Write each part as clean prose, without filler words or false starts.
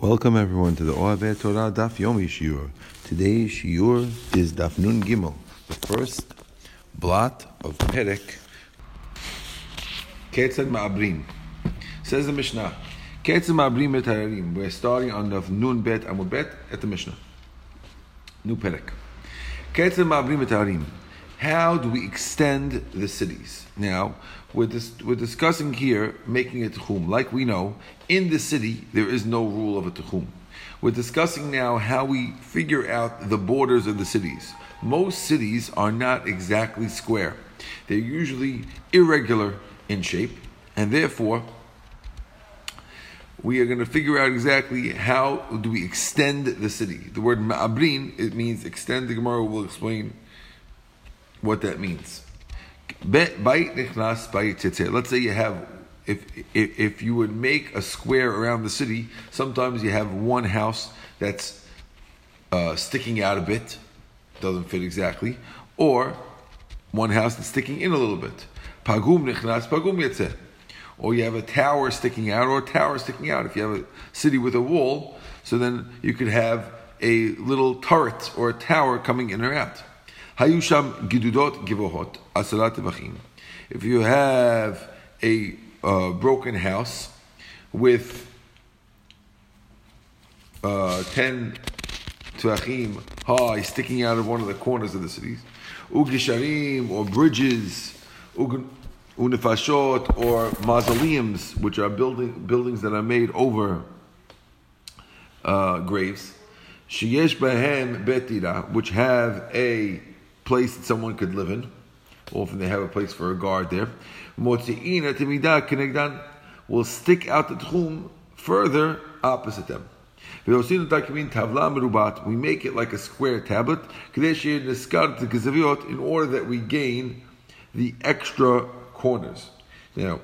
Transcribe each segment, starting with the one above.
Welcome everyone to the Ohr VeTorah Daf Yomi Shiur. Today's Shiur is Daf Nun Gimel, the first blot of Perek. Ketzad Ma'abrim. Says the Mishnah, Ketzad Ma'abrim Metarerim. We're starting on Daf Nun Bet, Amud Bet at the Mishnah. New Perek. Ketzad Ma'abrim Metarerim. How do we extend the cities? Now, we're discussing here making a tochum. Like we know, in the city, there is no rule of a tochum. We're discussing now how we figure out the borders of the cities. Most cities are not exactly square. They're usually irregular in shape, and therefore, we are going to figure out exactly how do we extend the city. The word ma'abrin, it means extend. The Gemara will explain what that means. Beit nechnas, Beit yitzeh. Let's say you have, if you would make a square around the city, sometimes you have one house that's sticking out a bit, doesn't fit exactly, or one house that's sticking in a little bit. Pagum nechnas, Pagum yitzeh. Or you have a tower sticking out, or a tower sticking out. If you have a city with a wall, so then you could have a little turret or a tower coming in or out. Hayusham gidudot givohot asalat tevachim. If you have a broken house with 10 tevachim high sticking out of one of the corners of the cities, ugisharim, or bridges, unefashot, or mausoleums, which are buildings that are made over graves, sheyesh bahem betira, which have a place that someone could live in. Often they have a place for a guard there. Motzi'ina temida kenegdan, will stick out the tchum further opposite them. Ve'osinu takimin tavla merubat, we make it like a square tablet. Kedei she'neskar t'gezaviot, in order that we gain the extra corners. Now,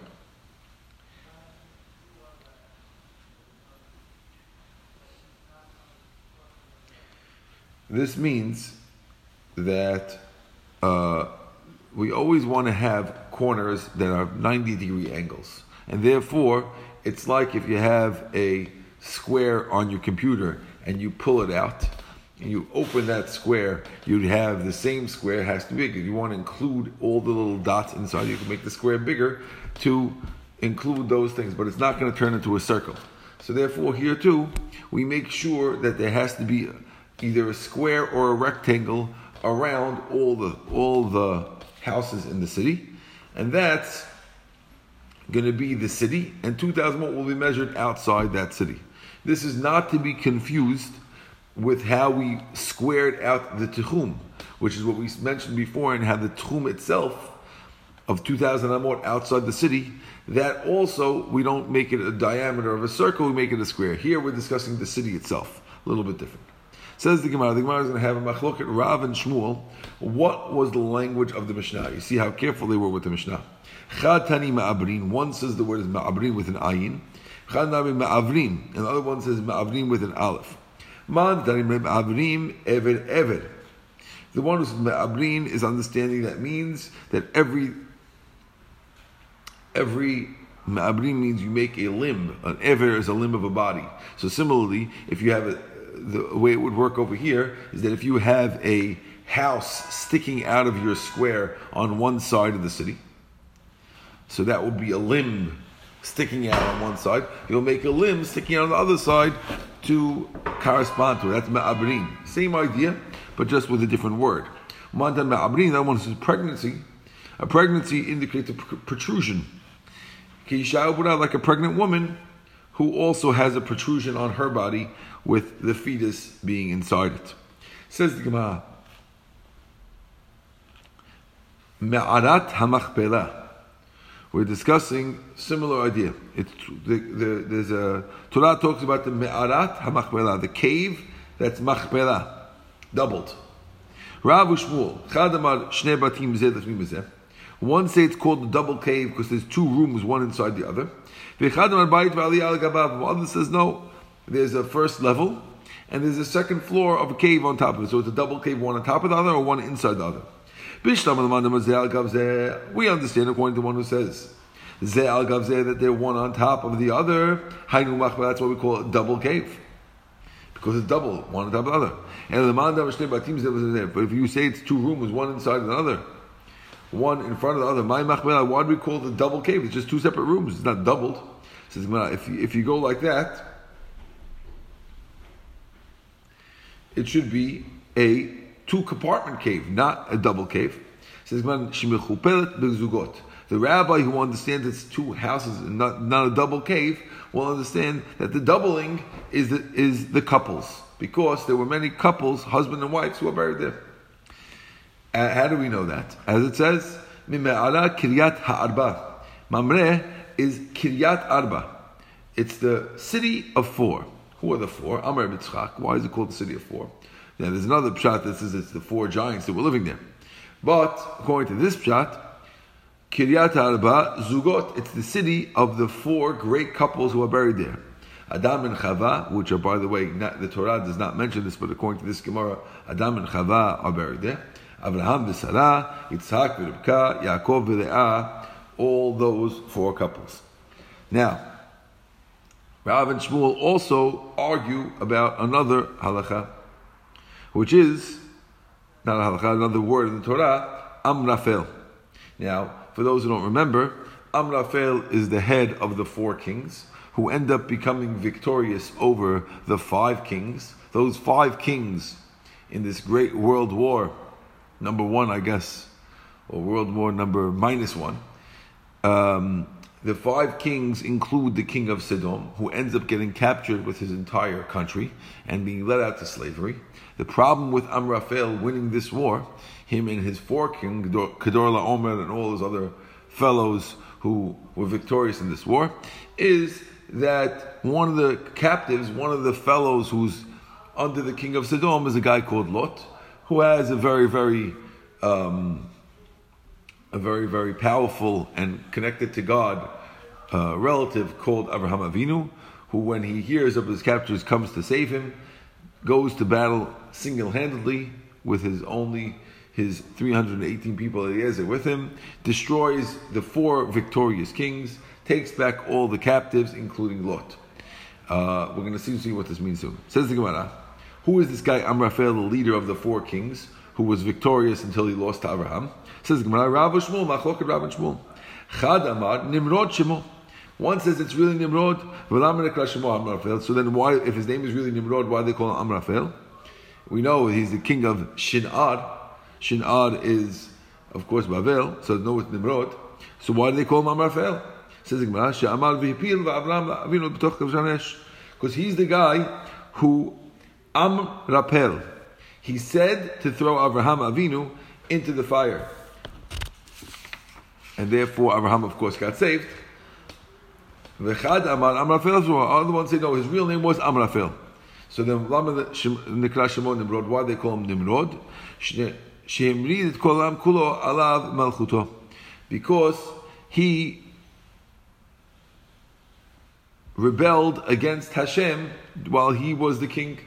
this means that we always want to have corners that are 90-degree angles. And therefore, it's like if you have a square on your computer and you pull it out and you open that square, you'd have the same square. It has to be bigger. If you want to include all the little dots inside, you can make the square bigger to include those things. But it's not going to turn into a circle. So therefore, here too, we make sure that there has to be either a square or a rectangle around all the houses in the city, and that's going to be the city, and 2,000 more will be measured outside that city. This is not to be confused with how we squared out the Tichum, which is what we mentioned before, and how the Tichum itself of 2,000 amot outside the city, that also we don't make it a diameter of a circle, we make it a square. Here we're discussing the city itself, a little bit different. Says the Gemara is going to have a machloket at Rav and Shmuel. What was the language of the Mishnah? You see how careful they were with the Mishnah. Chatani ma'abrin. One says the word is ma'abrin with an ayin. Chatani ma'avrin. And the other one says ma'avrin with an aleph. Ma'adani ma'avrin ever. The one who says ma'abrin is understanding that means that every ma'abrin means you make a limb. An ever is a limb of a body. So similarly, if you have the way it would work over here is that if you have a house sticking out of your square on one side of the city, so that would be a limb sticking out on one side, you'll make a limb sticking out on the other side to correspond to it. That's ma'abrin. Same idea, but just with a different word. Mantan ma'abrin, that one says pregnancy. A pregnancy indicates a protrusion. Like a pregnant woman who also has a protrusion on her body with the fetus being inside it. Says the Gemara, me'arat hamachpela. We're discussing similar idea. There's a Torah talks about the me'arat hamachpela, the cave that's machpela, doubled. Rav Shmuel, chadamar shnei batim zeh lefnim zeh. One say it's called the double cave because there's two rooms, one inside the other. The other says no, there's a first level and there's a second floor of a cave on top of it. So it's a double cave, one on top of the other or one inside the other. We understand according to one who says that they're one on top of the other. That's why we call it double cave. because it's double, one on top of the other. And the mandam shtei batim zeh there. But if you say it's two rooms, one inside another, one in front of the other, my machmela, why do we call it a double cave? It's just two separate rooms. It's not doubled. Says if you go like that, it should be a two-compartment cave, not a double cave. Says the rabbi who understands it's two houses and not a double cave will understand that the doubling is the couples, because there were many couples, husband and wives, who are buried there. How do we know that? As it says, Kiryat Arba. Mamre is Kiryat Arba. It's the city of four. Who are the four? Amr Bitzchak. Why is it called the city of four? Now there's another pshat that says it's the four giants that were living there. But according to this pshat, Kiryat Arba Zugot, it's the city of the four great couples who are buried there. Adam and Chava, which are, by the way, the Torah does not mention this, but according to this Gemara, Adam and Chava are buried there. Abraham v'Sarah, Yitzhak v'Ribka, Yaakov v'Leah, all those four couples. Now, Rav and Shmuel also argue about another halacha, which is, not a halacha, another word in the Torah, Amraphel. Now, for those who don't remember, Amraphel is the head of the four kings, who end up becoming victorious over the five kings. Those five kings in this great world war, number one, I guess, or world war number -1. The five kings include the king of Sedom, who ends up getting captured with his entire country and being led out to slavery. The problem with Amraphel winning this war, him and his four kings, Kedor Laomer and all his other fellows who were victorious in this war, is that one of the captives, one of the fellows who's under the king of Sedom, is a guy called Lot, who has a very, very powerful and connected to God relative called Abraham Avinu, who, when he hears of his captures, comes to save him, goes to battle single-handedly with his 318 people that he has with him, destroys the four victorious kings, takes back all the captives, including Lot. We're going to see what this means soon. Says the Gemara, who is this guy Amraphel, the leader of the four kings, who was victorious until he lost to Abraham? Says Gemara, Rav Shmuel, Machloket Rav and Shmuel. Chad Amar, Nimrod Shemo. One says it's really Nimrod, so then why, if his name is really Nimrod, why do they call him Amraphel? We know he's the king of Shinar. Shinar is, of course, Babel, so no, it's Nimrod. So why do they call him Amraphel? Says Gemara, She'amar v'hipil v'Avraham Avinu b'toch kavshanesh. Because he's the guy who Amraphel, he said to throw Abraham Avinu into the fire. And therefore, Abraham, of course, got saved. V'chad amar Amraphel. Other ones say, no, his real name was Amraphel. So then, why they call him Nimrod? Because he rebelled against Hashem while he was the king.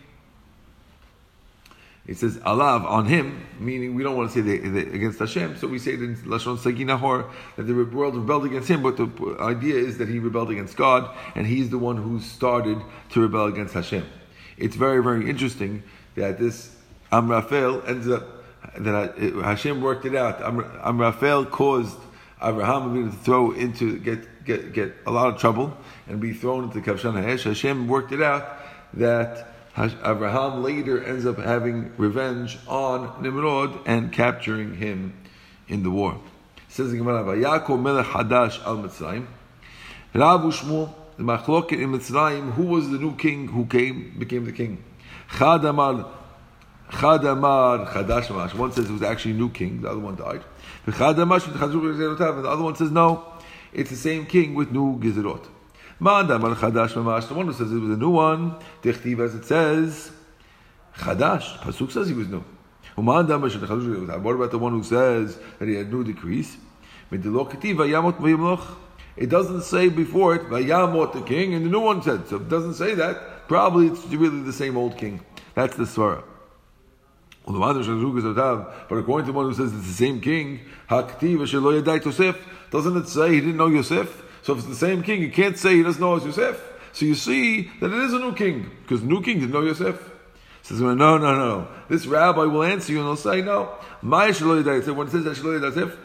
It says alav on him, meaning we don't want to say against Hashem, so we say it in lashon saginahor that the world rebelled against him. But the idea is that he rebelled against God, and he's the one who started to rebel against Hashem. It's very, very interesting that this Amraphel ends up that Hashem worked it out. Amraphel caused Abraham to get a lot of trouble and be thrown into kavshan ha'esh. Hashem worked it out that Abraham later ends up having revenge on Nimrod and capturing him in the war. It says in Gemara, Yaakov melech hadash al Mitzrayim. Rav Shmuel, the machloket in Mitzrayim, who was the new king who became the king? Chad amar chadash mash. One says it was actually a new king, the other one died. And the other one says no, it's the same king with new gezerot. The one who says it was a new one, as it says, Chadash. Pasuk says he was new. What about the one who says that he had new decrees? It doesn't say before it, Vayamot the king, and the new one said. So if it doesn't say that, probably it's really the same old king. That's the Svara. But according to the one who says it's the same king, doesn't it say he didn't know Yosef? So if it's the same king, you can't say he doesn't know it's Yosef. So you see that it is a new king, because new king didn't know Yosef. He says, no. This rabbi will answer you and he'll say, no. When it says that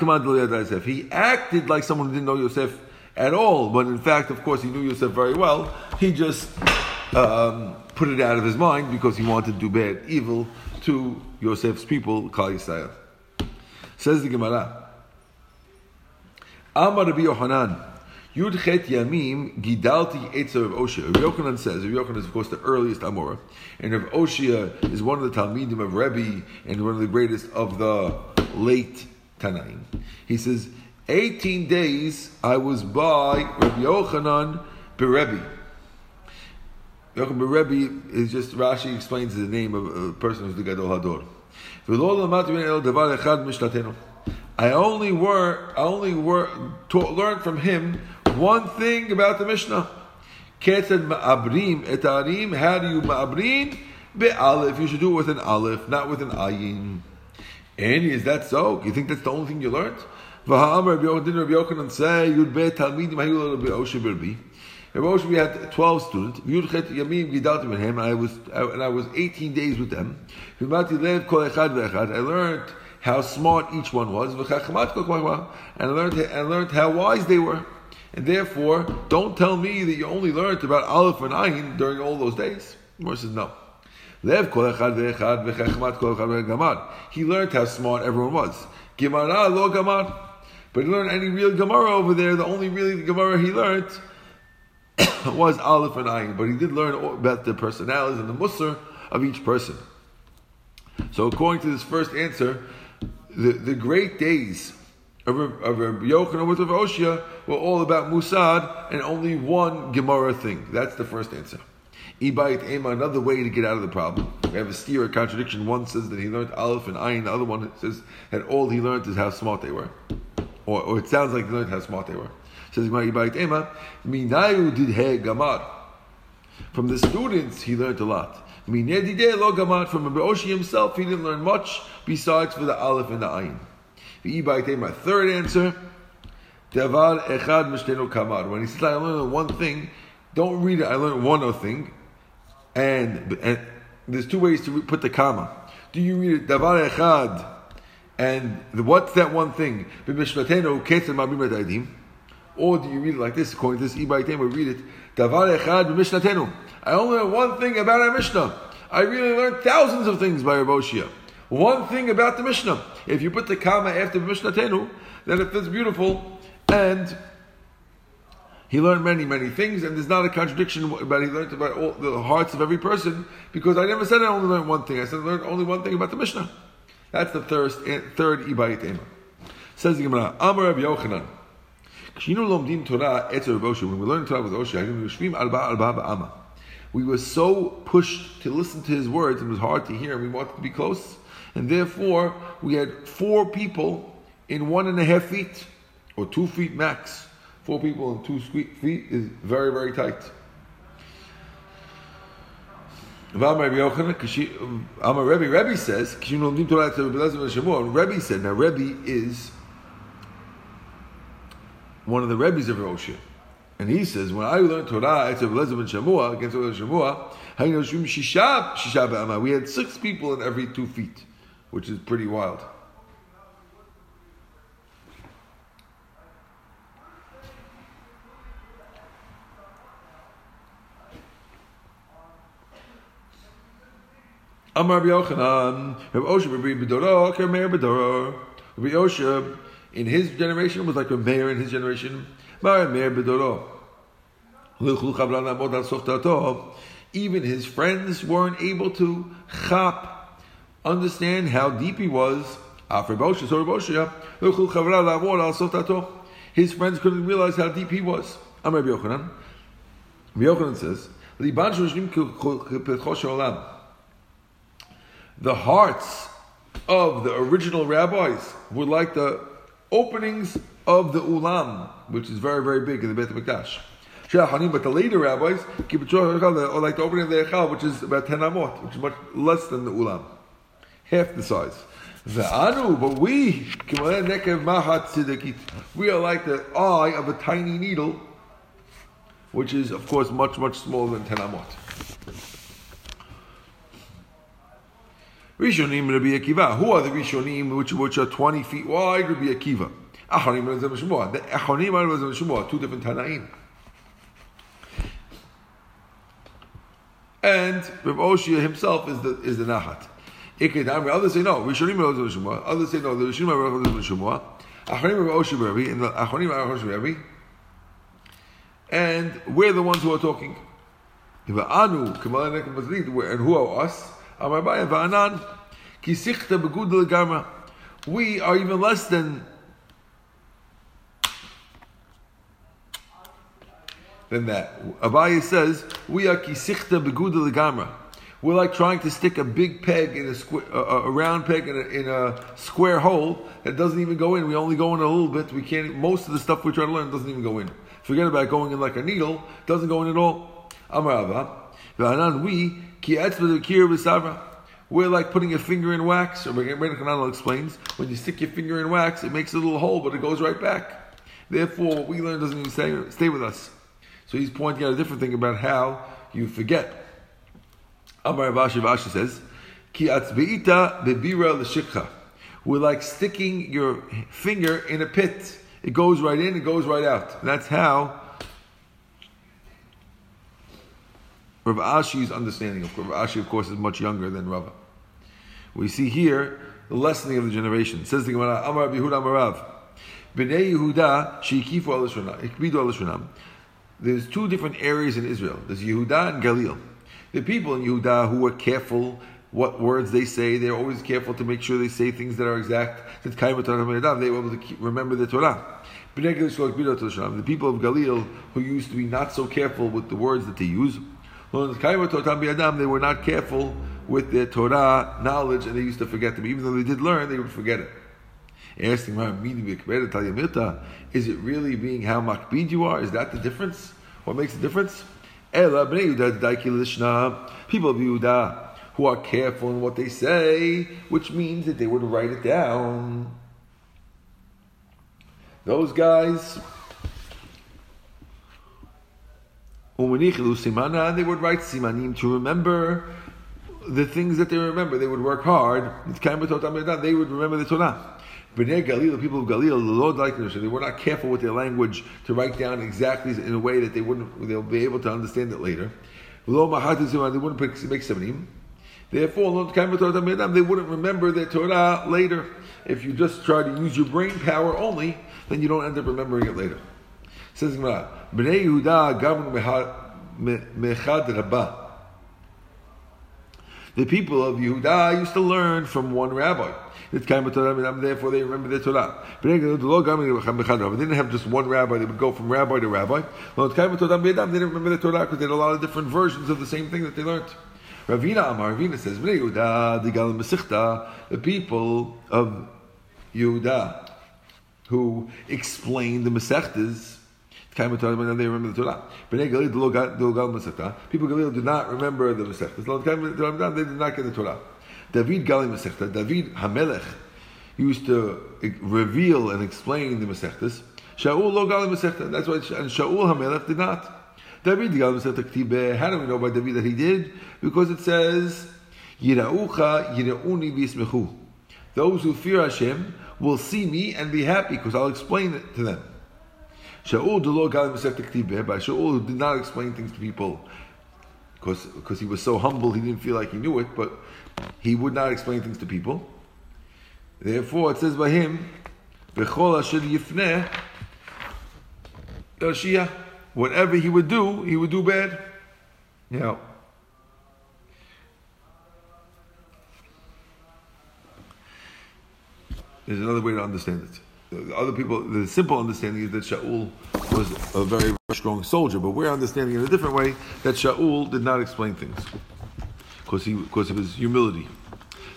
Yosef, he acted like someone who didn't know Yosef at all, but in fact, of course, he knew Yosef very well. He just put it out of his mind because he wanted to do bad, evil to Yosef's people, Kal Yisrael. Says the Gemara, Amar Rabbi Yochanan, Yud Chet Yamim Gidalti Etzer of Oshia. Rabbi Yochanan says, Rabbi Yochanan is of course the earliest Amora, and Rav Oshia is one of the Talmidim of Rebbe and one of the greatest of the late Tanaim. He says, 18 days I was by Rabbi Yochanan Berebbe. Yochanan Berebbe is just, Rashi explains the name of a person who's the Gadol Hador. I only learned from him one thing about the Mishnah. Ketzad Ma'abrim etarim. How do you ma'abrin? Be'aleph. You should do it with an aleph, not with an ayin. And is that so? You think that's the only thing you learned? We had 12 students, and I was 18 days with them. I learned how smart each one was, and I learned how wise they were. And therefore, don't tell me that you only learned about Aleph and Ayin during all those days. The Gemara says, no. He learned how smart everyone was. Gemara lo gamar. But he learned any real Gemara over there. The only really Gemara he learned was Aleph and Ayin, but he did learn about the personalities and the Musar of each person. So according to this first answer, the great days of Rabbi Yochanan with Rabbi Oshia were all about Musad and only one Gemara thing. That's the first answer. Ibayit Ema, another way to get out of the problem. We have a steer, a contradiction. One says that he learned Aleph and Ayin, the other one says that all he learned is how smart they were. Or it sounds like he learned how smart they were. Says Ibayit Ema, Minayu did he gamar. From the students, he learned a lot. Minedi de lo gamar. From Rabbi Oshia himself, he didn't learn much besides for the Aleph and the Ayin. The Ibayit Ema, third answer, Devar Echad Mishteno Kamar. When he says, I learned one thing, don't read it, I learned one other thing. And there's two ways to put the comma. Do you read it davar echad, and what's that one thing? Or do you read it like this? According to this Ibayit Ema, we read it davar echad b'mishnatenu. I only learned one thing about our Mishnah. I really learned thousands of things by Rav Oshia. One thing about the Mishnah. If you put the comma after b'mishnatenu, then it fits beautiful. And he learned many, many things, and there's not a contradiction about he learned about all the hearts of every person, because I never said I only learned one thing. I said I learned only one thing about the Mishnah. That's the third Ibayit Ema. Says the Gemara, Amar Rabbi Yochanan, when we learned Torah with Oshia, we were so pushed to listen to his words, it was hard to hear, and we wanted to be close, and therefore we had 4 people in 1.5 feet, or 2 feet max. 4 people and 2 feet is very, very tight. Rebbe says, Rebbe said, now Rebbe is one of the Rebbes of Oshia. And he says, when I learned Torah, it's against we had 6 people in every 2 feet, which is pretty wild. Amar Rabbi Yochanan, Rabbi Oshia in his generation was like a mayor in his generation. Even his friends weren't able to understand how deep he was. His friends couldn't realize how deep he was. Amar Rabbi Yochanan. Rabbi Yochanan says, the hearts of the original rabbis were like the openings of the ulam, which is very, very big in the Beit Mikdash. But the later rabbis, or like the opening of the Echal, which is about 10 amot, which is much less than the ulam, half the size. But we are like the eye of a tiny needle which is, of course, much, much smaller than 10 amot. Rishonim Rabbi Akiva. Who are the Rishonim which are 20 feet wide? Rabbi Akiva. Achonim Rabbi Shmuel. The Achonim Rabbi Shmuel, two different Tanaim. And Rav Oshia himself is the Nahat. Others say no. Rishonim Rabbi Shmuel. Others say no. The Rishonim Rabbi Shmuel. Achonim Rabbi Oshia Rabbi. And the Achonim Rabbi Rabbi. And we're the ones who are talking. And who are us? We are even less than that. Abaye says we are kisichta begudel gamra. We're like trying to stick a big peg in a round peg in a square hole that doesn't even go in. We only go in a little bit. We can't. Most of the stuff we're trying to learn doesn't even go in. Forget about going in like a needle. Doesn't go in at all. Amarava v'anan we. We're like putting a finger in wax, or Beit nechnas explains, when you stick your finger in wax, it makes a little hole, but it goes right back. Therefore, what we learn doesn't even stay with us. So he's pointing out a different thing about how you forget. Amar Rav Ashi says, we're like sticking your finger in a pit. It goes right in, it goes right out. That's how Rav Ashi's understanding of course. Rav Ashi, of course, is much younger than Rava. We see here the lessening of the generation. It says the Gemara, Amar Yehuda Amar Rav, Bnei Yehuda she'ikifu ikbidu al Shonam. There's two different areas in Israel. There's Yehuda and Galil. The people in Yehuda who were careful what words they say. They're always careful to make sure they say things that are exact. That They were able to remember the Torah. The people of Galil who used to be not so careful with the words that they use. They were not careful with their Torah knowledge and they used to forget them. Even though they did learn, they would forget it. Asking, is it really being how makbid you are? Is that the difference? What makes the difference? People of Yehuda who are careful in what they say, which means that they would write it down. Those guys, they would write simanim to remember the things that they remember. They would work hard. They would remember the Torah. Bnei Galil, the people of Galil, they were not careful with their language to write down exactly in a way that they'll be able to understand it later. They wouldn't make simanim. Therefore, they wouldn't remember their Torah later. If you just try to use your brain power only, then you don't end up remembering it later. Says Gemara, Bnei Yehuda Gavnu Mechad Rabba. The people of Yehuda used to learn from one rabbi. Therefore, they remember their Torah. They didn't have just one rabbi. They would go from rabbi to rabbi. They didn't remember the Torah because they had a lot of different versions of the same thing that they learned. Ravina says, Bnei Yehuda Digal Mesichta. The people of Yehuda who explained the Masechtas. They remember the Torah. People of Galil did not remember the Masechtas. They did not get the Torah. David Galim Masechta. David Hamelech used to reveal and explain the Masechtas. Shaul Lo Galim Masechta. That's why Shaul Hamelech did not. David Galim Masechta. How do we know by David that he did? Because it says, Yiraucha Yirauni Bismechu. Those who fear Hashem will see me and be happy because I'll explain it to them. Shaul Delo Galim Masechta Ktibeh. By Shaul did not explain things to people because he was so humble he didn't feel like he knew it, but he would not explain things to people. Therefore, it says by him, Bechol Asher Yifneh Yashia. Whatever he would do bad. Now, there's another way to understand it. Other people, the simple understanding is that Shaul was a very, very strong soldier, but we're understanding in a different way that Shaul did not explain things because of his humility.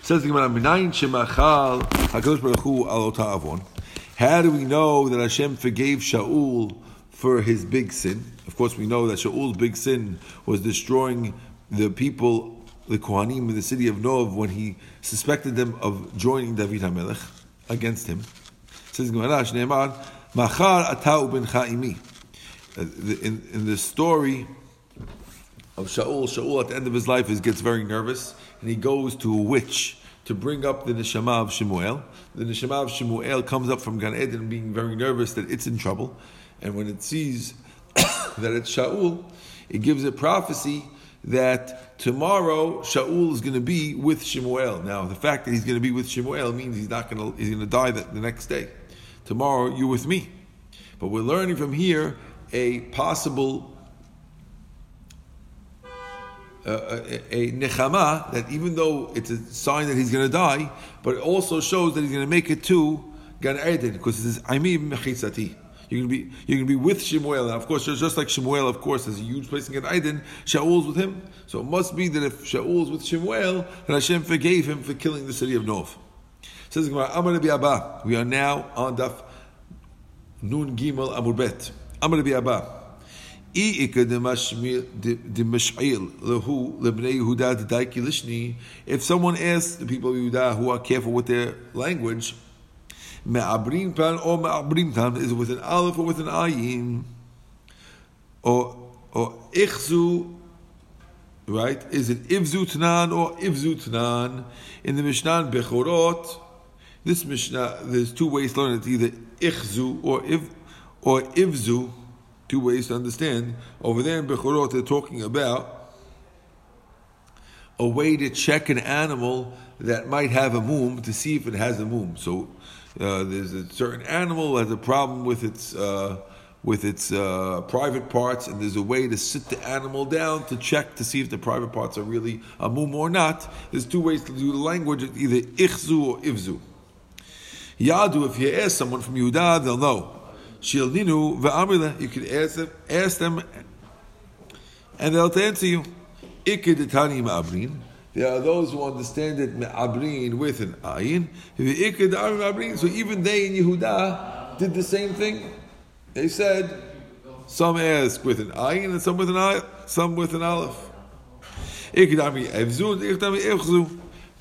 Says the Gemara, "Minayin shemachal Hakadosh Baruch Hu al ota avon." How do we know that Hashem forgave Shaul for his big sin? Of course, we know that Shaul's big sin was destroying the people, the Kohanim in the city of Nob, when he suspected them of joining David HaMelech against him. Says Gemara, "Machar atau ben chaimi." in the story of Shaul at the end of his life gets very nervous, and he goes to a witch to bring up the neshama of Shmuel. The neshama of Shmuel comes up from Gan Eden being very nervous that it's in trouble, and when it sees that it's Shaul, it gives a prophecy that tomorrow Shaul is going to be with Shmuel. Now, the fact that he's going to be with Shmuel means he's going to die the next day. Tomorrow, you're with me. But we're learning from here a possible a nechama, that even though it's a sign that he's going to die, but it also shows that he's going to make it to Gan Eden, because it says, "Aimim mechitzati." You're going to be with Shemuel. And of course, just like Shemuel, of course, has a huge place in Gan Eden, Shaul's with him. So it must be that if Shaul's with Shemuel, then Hashem forgave him for killing the city of Nov. Says Gemara, Amar Bi Abba. We are now on Daf Nun Gimel Amud Bet. Amar Bi Abba. If someone asks the people of Yehuda who are careful with their language, ma'abrin pan or ma'abrin tan, is it with an aleph or with an ayin? Or ichzu, right? Is it ifzu tanan or ifzu tanan? In the Mishnah Bechorot, this Mishnah, there's two ways to learn it, either ichzu or ifzu. Two ways to understand. Over there in Bechorot, they're talking about a way to check an animal that might have a mum to see if it has a mum. So there's a certain animal that has a problem with its private parts, and there's a way to sit the animal down to check to see if the private parts are really a mum or not. There's two ways to do the language, either ichzu or ifzu. Yadu, if you ask someone from Yehuda, they'll know. You could ask them, and they'll answer you. There are those who understand it me'abrin with an ayin. So even they in Yehuda did the same thing. They said, some ask with an ayin and some with an aleph. There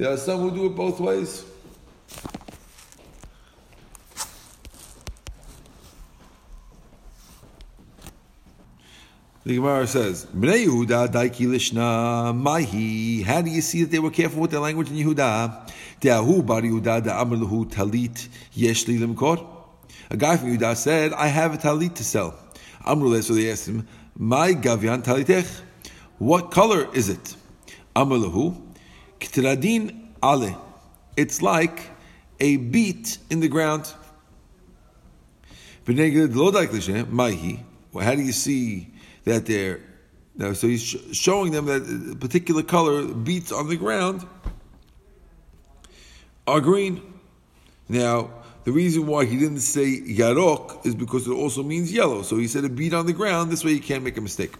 are some who do it both ways. The Gemara says, "Bnei Yehuda daiki lishna mahi." How do you see that they were careful with their language in Yehuda? Te'ahu bar Yehuda da'amr lehu talit yesh li lemkor. A guy from Yehuda said, "I have a talit to sell." Amr leh, so they asked him, "My gavyan talitech, what color is it?" Amr lehu ketradin ale. It's like a beet in the ground. Bnei Yehuda lo daiki lishna mahi. How do you see that they're now? So he's showing them that a particular color, beets on the ground, are green. Now, the reason why he didn't say yarok is because it also means yellow. So he said a beet on the ground. This way, you can't make a mistake.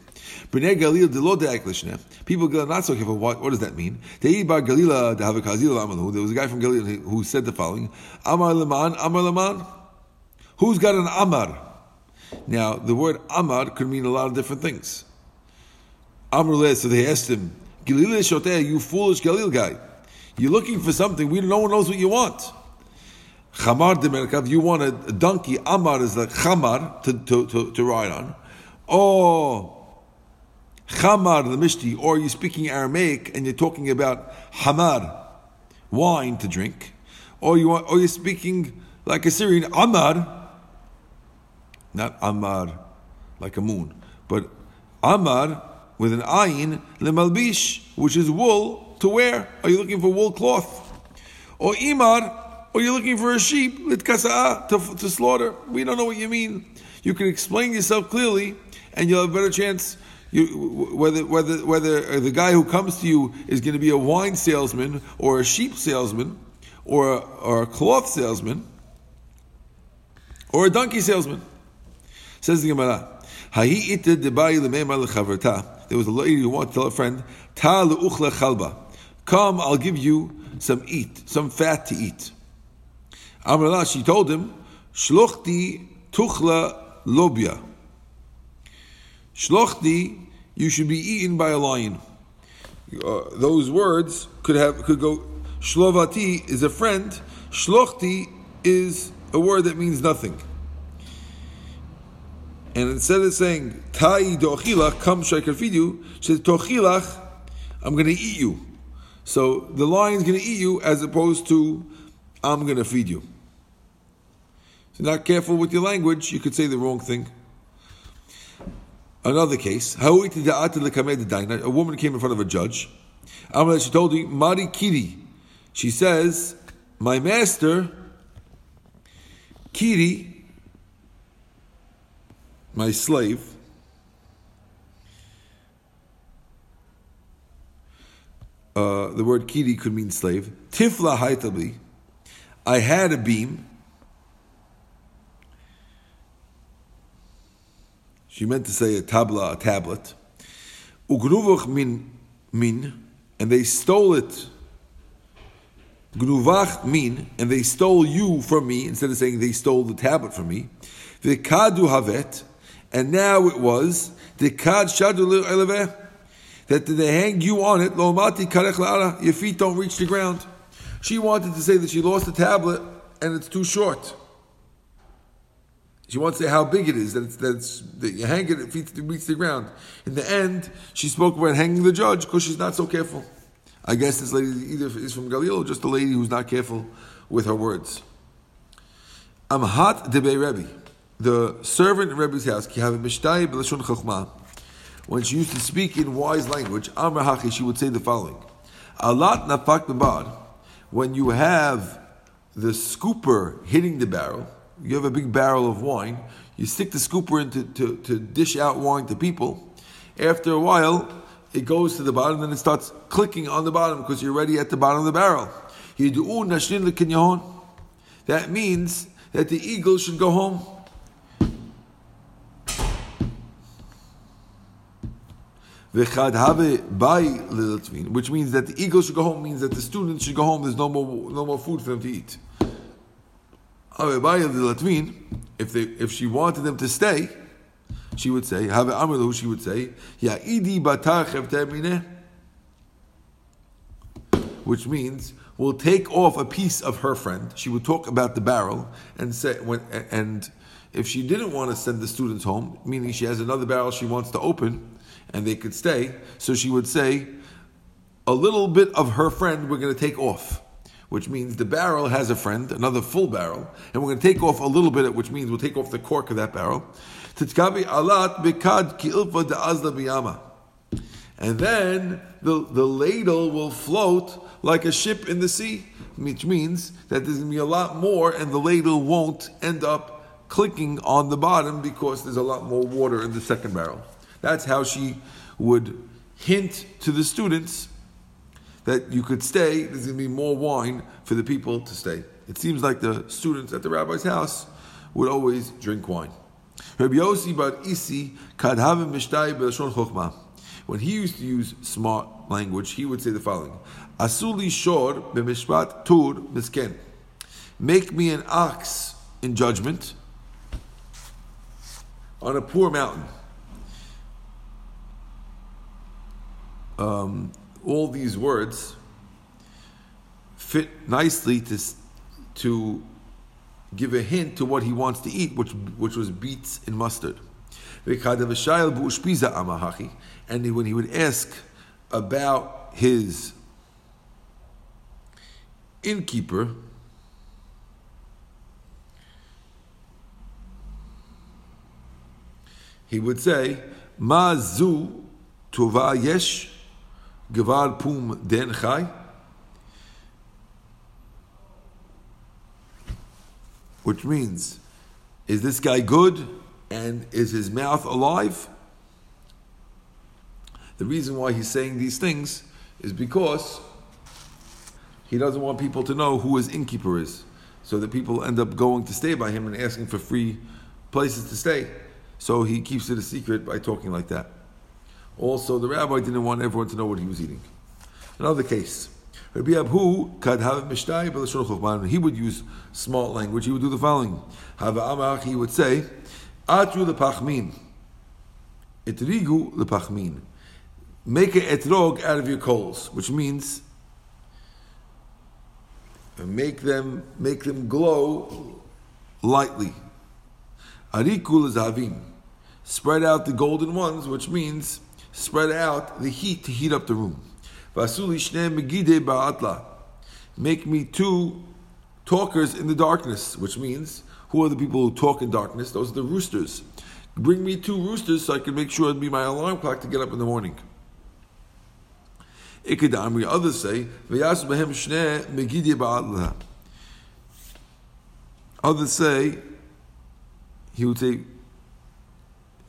Bnei Galil delo de'aklishne. People are not so careful. What does that mean? Te'i bar Galila de'havik hazil amalu. There was a guy from Galil who said the following: Amar leman. Who's got an amar? Now, the word amar could mean a lot of different things. Amr leh, so they asked him, Galil shoteh, you foolish Galil guy. You're looking for something. No one knows what you want. Chamar de merkav, you want a donkey. Amar is like chamar, to ride on. Oh, chamar, the mishti. Or you're speaking Aramaic and you're talking about hamar, wine to drink. Or you're speaking like Assyrian, amar. Not amar, like a moon, but amar with an ayin lemalbish, which is wool to wear. Are you looking for wool cloth? Or imar, or you're looking for a sheep litkasa'ah, to slaughter. We don't know what you mean. You can explain yourself clearly, and you'll have a better chance. Whether the guy who comes to you is going to be a wine salesman or a sheep salesman or a cloth salesman or a donkey salesman. Says the Gemara, there was a lady who wanted to tell her friend, come, I'll give you some fat to eat. Amrala, she told him, Shlochti tuchla lobya. Shlochti, you should be eaten by a lion. Those words could go. Shlovati is a friend. Shlochti is a word that means nothing. And instead of saying, Ta'i do'chilach, come so I can feed you, she says, tochilach, I'm going to eat you. So the lion's going to eat you as opposed to, I'm going to feed you. So not careful with your language, you could say the wrong thing. Another case, a woman came in front of a judge. She told him, Mari Kiri. She says, my master, Kiri, my slave, the word Kiri could mean slave, Tifla Haytabli, I had a beam. She meant to say a tabla, a tablet. Ugnuvach min, and they stole it. Gnuvach min, and they stole you from me, instead of saying they stole the tablet from me. V'kadu havet, and now it was, dekad shadu eleveh, that they hang you on it, lomati karech la'ara, your feet don't reach the ground. She wanted to say that she lost the tablet, and it's too short. She wants to say how big it is, that you hang it, it meets the ground. In the end, she spoke about hanging the judge because she's not so careful. I guess this lady either is from Galil or just a lady who's not careful with her words. Amhat debei Rebbe, the servant in Rebbe's house, when she used to speak in wise language, Amrahachi, she would say the following. Alat napak b'bar, when you have the scooper hitting the barrel, you have a big barrel of wine, you stick the scooper in to dish out wine to people. After a while, it goes to the bottom, then it starts clicking on the bottom because you're already at the bottom of the barrel. That means that the eagle should go home. Which means that the eagle should go home, means that the students should go home, there's no more food for them to eat. If she wanted them to stay, she would say, which means we'll take off a piece of her friend. She would talk about the barrel and say, and if she didn't want to send the students home, meaning she has another barrel she wants to open and they could stay, so she would say, a little bit of her friend we're going to take off. Which means the barrel has a friend, another full barrel, and we're going to take off a little bit, which means we'll take off the cork of that barrel. And then the ladle will float like a ship in the sea, which means that there's going to be a lot more, and the ladle won't end up clicking on the bottom because there's a lot more water in the second barrel. That's how she would hint to the students that you could stay, there's going to be more wine for the people to stay. It seems like the students at the rabbi's house would always drink wine. Rabbi Yossi bar Isi kadhavim mishtai b'lashon chokhmah. When he used to use smart language, he would say the following: Asuli shor b'mishpat tur misken. Make me an ox in judgment on a poor mountain. All these words fit nicely to give a hint to what he wants to eat, which was beets and mustard. And when he would ask about his innkeeper, he would say, Ma zu tova yesh Gavar Pum Den Chai, which means, is this guy good and is his mouth alive? The reason why he's saying these things is because he doesn't want people to know who his innkeeper is, so that people end up going to stay by him and asking for free places to stay. So he keeps it a secret by talking like that. Also, the rabbi didn't want everyone to know what he was eating. Another case. Rabbi Abhu kad hav mishtai b'lashon chokhmah. He would use smart language. He would do the following. Hava amach, he would say, Atru lepachmin. Etrigu lepachmin. Make an etrog out of your coals, which means make them glow lightly. Ariku l'zahavim. spread out the golden ones, which means spread out the heat to heat up the room. Make me two talkers in the darkness, which means, who are the people who talk in darkness? Those are the roosters. Bring me two roosters so I can make sure it'd be my alarm clock to get up in the morning. Others say,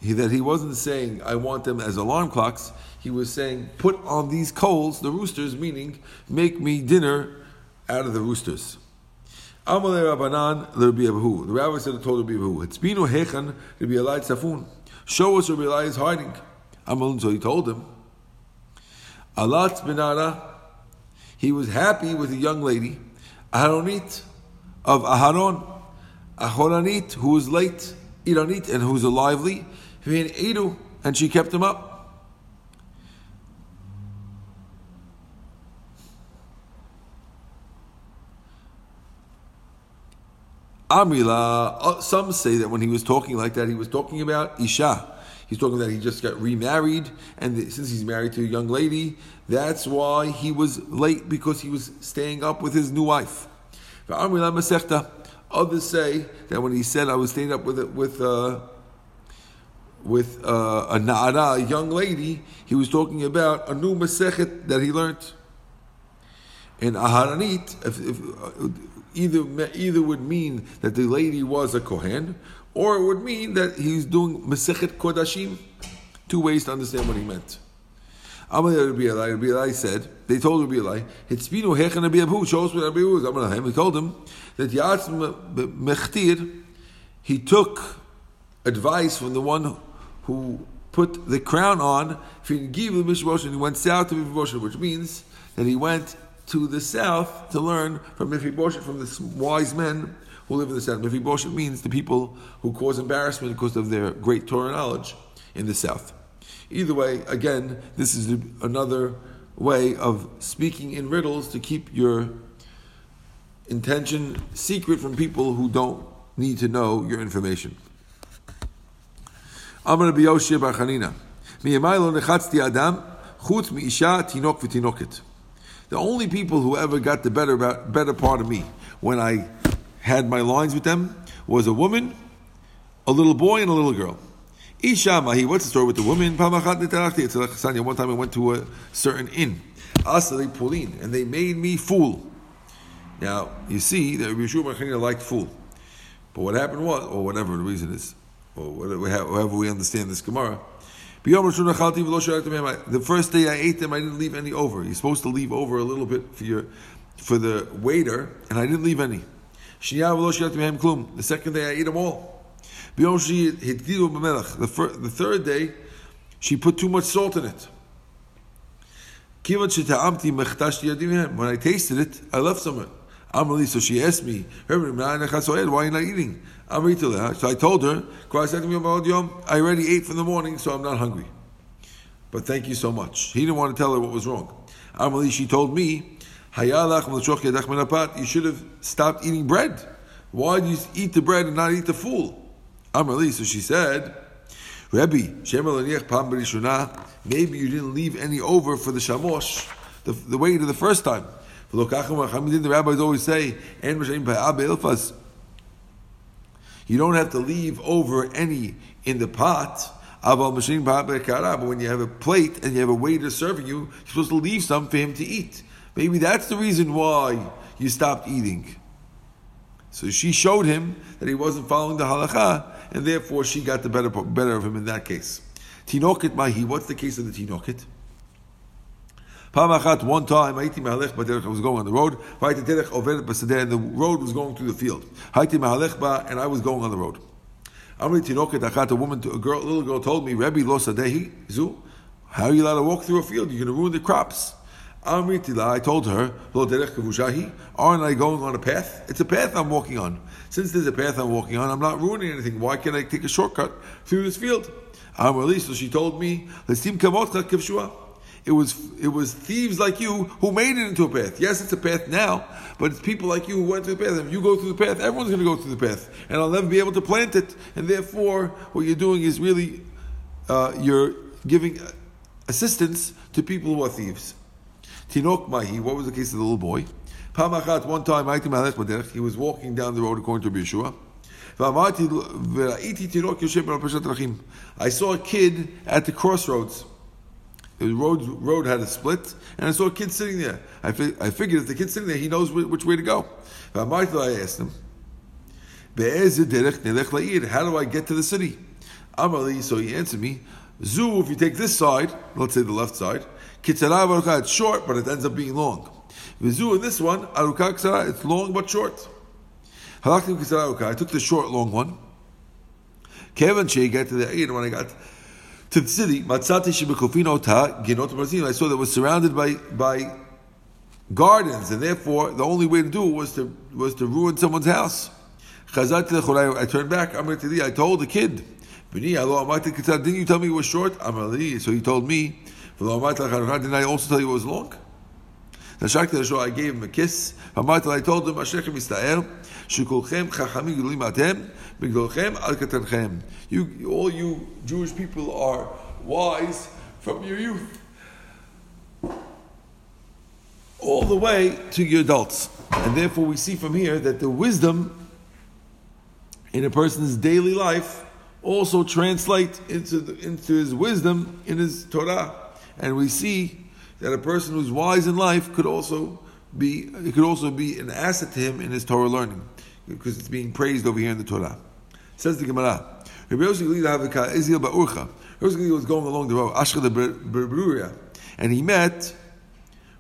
that he wasn't saying, I want them as alarm clocks. He was saying, put on these coals, the roosters, meaning, make me dinner out of the roosters. Amalei Rabbanan, the Rabbi Abahu. The Rabbi said, told Rabbi Abahu, it's binu hechan, Rabbi Elai Tzafun. Show us Rabbi Elai is hiding. Amalei, so he told him, Alat Benara, he was happy with a young lady, Aharonit, of Aharon, Ahoranit, who was late, Iranit, and who was lively, and she kept him up. Amila, some say that when he was talking like that, he was talking about Isha. He's talking that he just got remarried, and since he's married to a young lady, that's why he was late, because he was staying up with his new wife. Amila Masechta. Others say that when he said, I was staying up with a na'ara, a young lady, he was talking about a new masechet that he learned. And aharanit, either would mean that the lady was a kohen, or it would mean that he's doing masechet kodashim. Two ways to understand what he meant. Amalei Rabbi Elai said, they told Rabbi Elai, Hitzbinu hechan Rabbi Abahu, show us what Rabbi Abahu is. Amalei, he told him that Yatz Mechtir, he took advice from the one who put the crown on, and he went south to Mephibosheth, which means that he went to the south to learn from Mephibosheth, from the wise men who live in the south. Mephibosheth means the people who cause embarrassment because of their great Torah knowledge in the south. Either way, again, this is another way of speaking in riddles to keep your intention secret from people who don't need to know your information. Amar Rabbi Yoshua bar Chanina, Miyamai lo nechatzti adam, chutz mi'isha tinok v'tinoket. The only people who ever got the better part of me when I had my lines with them was a woman, a little boy, and a little girl. Isha Mahi, what's the story with the woman? One time I went to a certain inn, and they made me fool. Now, you see that Rabbi Yoshua bar Chanina liked fool. But what happened was, or whatever the reason is, or however we understand this Gemara, the first day I ate them, I didn't leave any over. You're supposed to leave over a little bit for the waiter, and I didn't leave any. The second day I ate them all. The third day, she put too much salt in it. When I tasted it, I left some of it. So she asked me, why are you not eating? So I told her, I already ate from the morning, so I'm not hungry. But thank you so much. He didn't want to tell her what was wrong. She told me, you should have stopped eating bread. Why do you eat the bread and not eat the fool? So she said, Rebbe, maybe you didn't leave any over for the shamosh, the waiter, the first time. The rabbis always say, you don't have to leave over any in the pot. But when you have a plate and you have a waiter serving you, you're supposed to leave some for him to eat. Maybe that's the reason why you stopped eating. So she showed him that he wasn't following the halakha, and therefore she got the better of him in that case. Tinoket Mahi, what's the case of the Tinoket? One time, I was going on the road, and the road was going through the field. And I was going on the road. A little girl told me, Rebbe, how are you allowed to walk through a field? You're going to ruin the crops. I told her, aren't I going on a path? It's a path I'm walking on. Since there's a path I'm walking on, I'm not ruining anything. Why can't I take a shortcut through this field? So she told me, It was thieves like you who made it into a path. Yes, it's a path now, but it's people like you who went to the path. If you go through the path, everyone's going to go through the path, and I'll never be able to plant it. And therefore, what you're doing is really you're giving assistance to people who are thieves. Tinok Mahi, what was the case of the little boy? Pamachat, one time, he was walking down the road according to Yeshua. I saw a kid at the crossroads. The road had a split, and I saw a kid sitting there. I figured if the kid's sitting there, he knows which way to go. I asked him, how do I get to the city? So he answered me, Zu, if you take this side, let's say the left side, it's short, but it ends up being long. Zu, in this one, it's long but short. I took the short, long one. Kevin Shea got to the aid, when I got to the city, I saw that it was surrounded by gardens, and therefore the only way to do it was to ruin someone's house. I turned back. I told the kid, didn't you tell me it was short? So he told me, didn't I also tell you it was long? I gave him a kiss. I told him, all you Jewish people are wise from your youth all the way to your adults. And therefore we see from here that the wisdom in a person's daily life also translates into his wisdom in his Torah. And we see that a person who's wise in life could also be an asset to him in his Torah learning, because it's being praised over here in the Torah. Says the Gemara, Rabbi Yosi was going along the road, Ashka the Bruria, and he met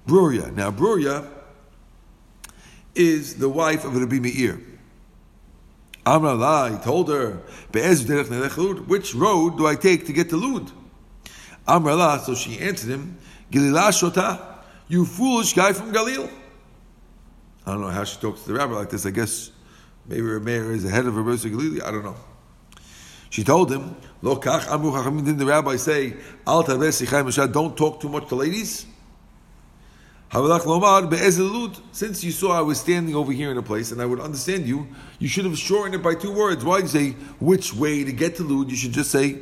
Bruria. Now Bruria is the wife of Rabbi Meir. Amrala, he told her, which road do I take to get to Lud? Amrala, so she answered him, Gilila Shota, you foolish guy from Galil. I don't know how she talks to the rabbi like this. I guess maybe her mayor is the head of her Bersa Galili. I don't know. She told him, Lo kach amru chachamim, didn't the rabbi say, Al taveh sichai mashah, don't talk too much to ladies? Havelach lomar be'ez lud, since you saw I was standing over here in a place and I would understand you, you should have shortened it by 2 words. Why did you say which way to get to Lud? You should just say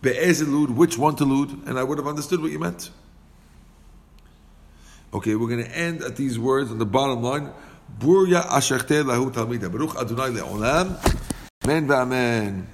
be'ez lud, which one to Lud, and I would have understood what you meant. Okay, we're going to end at these words on the bottom line. Burya ashachter lahu talmida. Baruch Adonai le'olam. Amen v'amen.